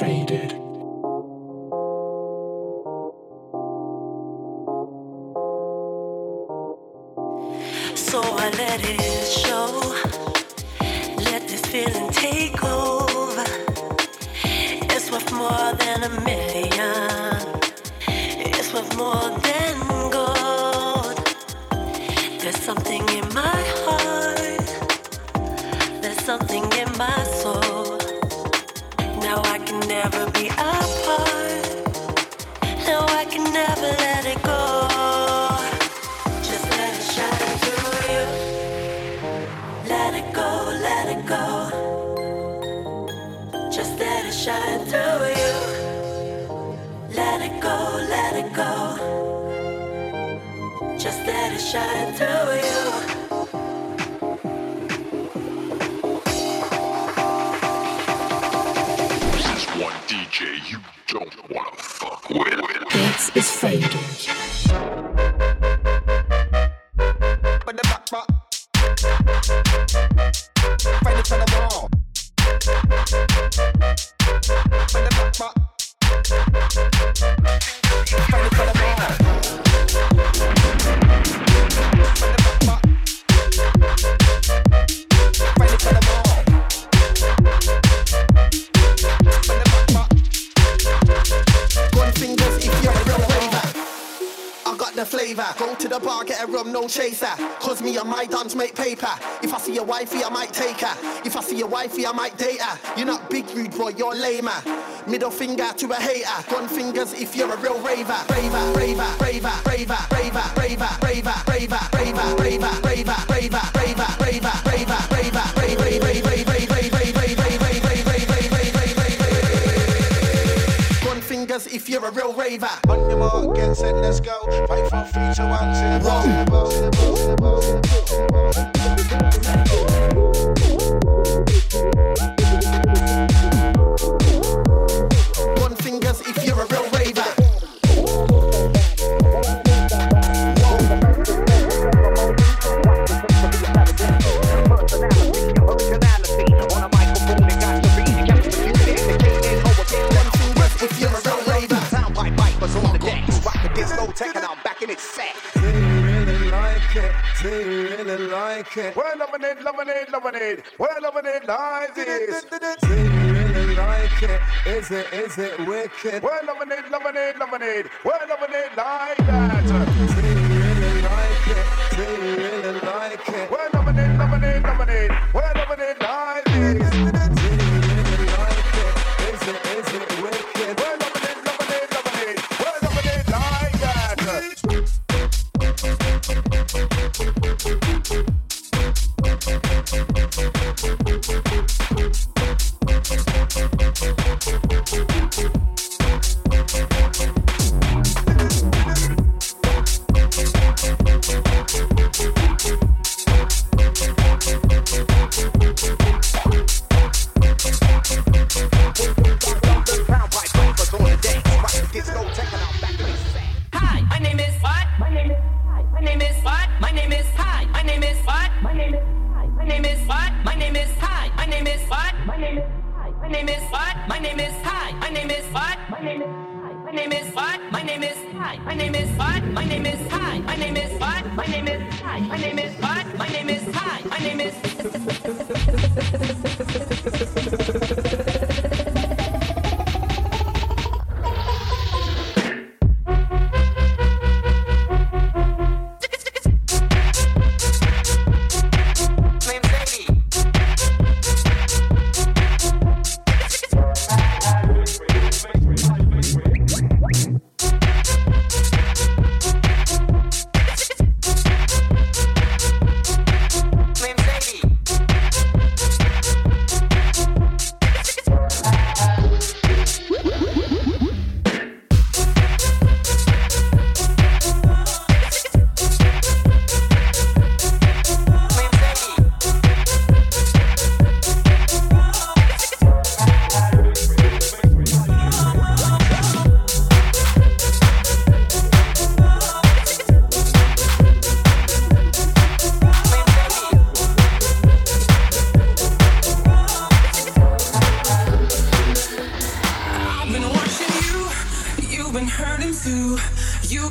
faded. So I let it show, let this feeling take over. It's worth more than a million, it's worth more than gold. There's something in my heart, there's something in my soul. Now I can never be apart, now I can never let it go. Let it go. Just let it shine through you. Let it go, let it go. Just let it shine through you. This is one DJ you don't wanna fuck with. This is faded. Chaser, cause me and my dance make paper. If I see your wifey, I might take her. If I see your wifey, I might date her. You're not big rude, boy, you're lamer. Middle finger to a hater. Gun fingers if you're a real raver. Raver, raver, raver, raver, raver, raver, raver, raver, raver, raver, raver, raver, raver, raver, raver, raver, raver, raver, raver, if you're a real raver. On your mark, get set, let's go. 5, 4, 3, 2, 1, to the ball, to the ball, to the ball, to the ball, to the ball, to the ball. We're loving it, loving it, loving it. We're loving it like this. Do you really like it? Is it wicked? We're loving it, loving it, loving it. We're loving it like that. Do you really like it? Do you really like it? We're loving it, loving it, loving it. We're loving it like this. Do you really like it? Is it wicked? We're loving it, loving it, loving it. We're loving it like that.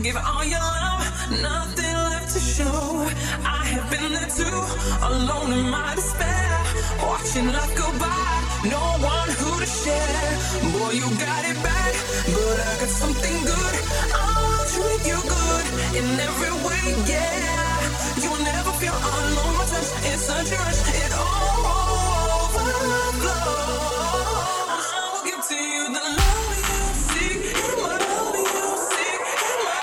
Give all your love, nothing left to show. I have been there too, alone in my despair, watching life go by, no one who to share. Boy, you got it bad, but I got something good. I'll treat you good in every way, yeah. You'll never feel alone. My touch is such a rush, it all overflows. I will give to you the love you seek, my love you seek, my.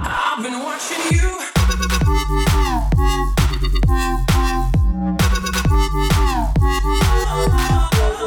I've been watching you. A girl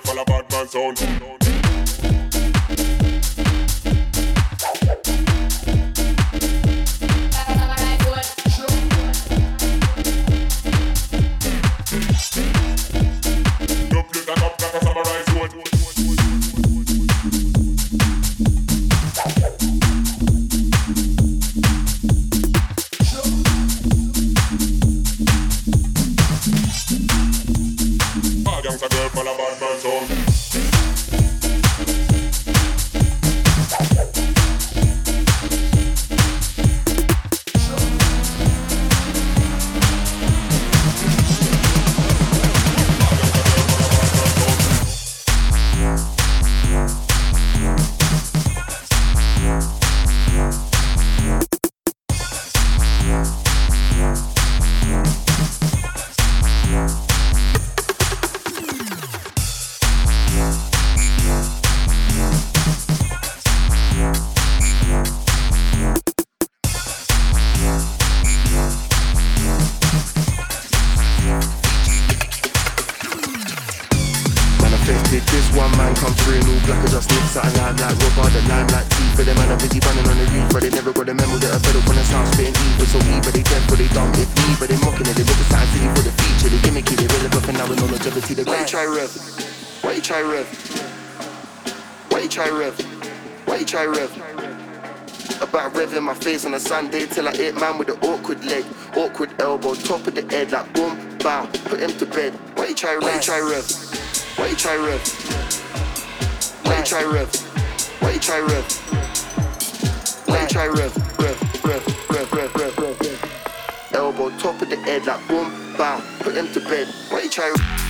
full of bad man sound. the limelight too. For them, man, I'm busy running on the roof, but they never got the memo that I fed up when I start spitting evil. So evil, they deaf, but they dumb with me, but they mocking it. They look aside city for the feature, they gimmicky, they relevant for now with no longevity. Why you try rev? Why you try rev? Why you try rev? Why you try rev? About revving my face on a Sunday till I hit man with an awkward leg, awkward elbow, top of the head, like boom, bow, put him to bed. Why you try rev? Why you try rev? Why you try rev? Why you try rev? Why you try rev? Why you try rev? Rev. Elbow, top of the head, like boom, bow, put him to bed. Why you try rev?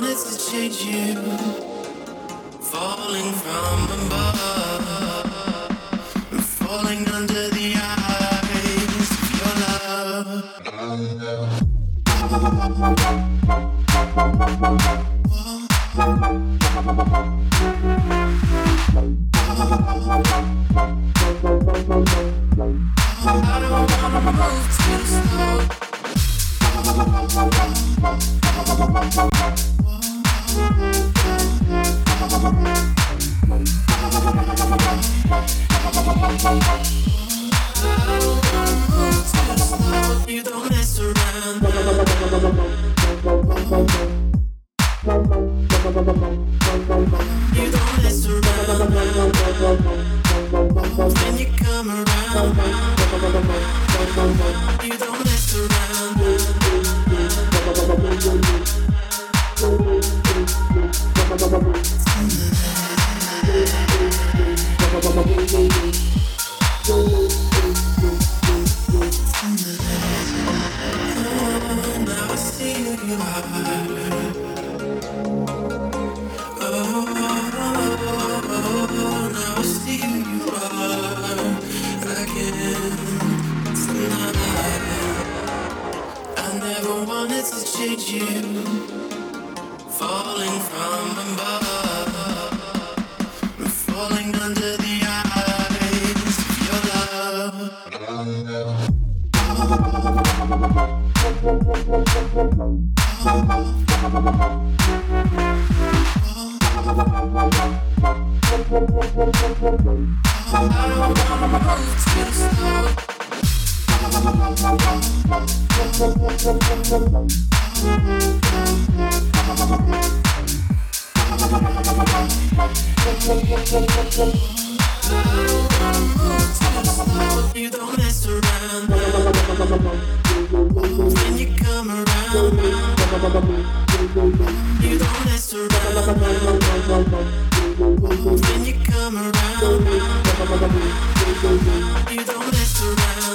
wanted to change you, falling from above, falling under the eyes of your love. I don't wanna move too slow. You don't mess around. You don't mess around. When you come around, you don't mess around. Oh, now I see who you are. Oh, now I see who you are. I never wanted to change you, falling from above, falling under the eyes of your love. I don't wanna move too slow. You don't mess around. When you come around, you don't mess around. When you come around, you don't mess around.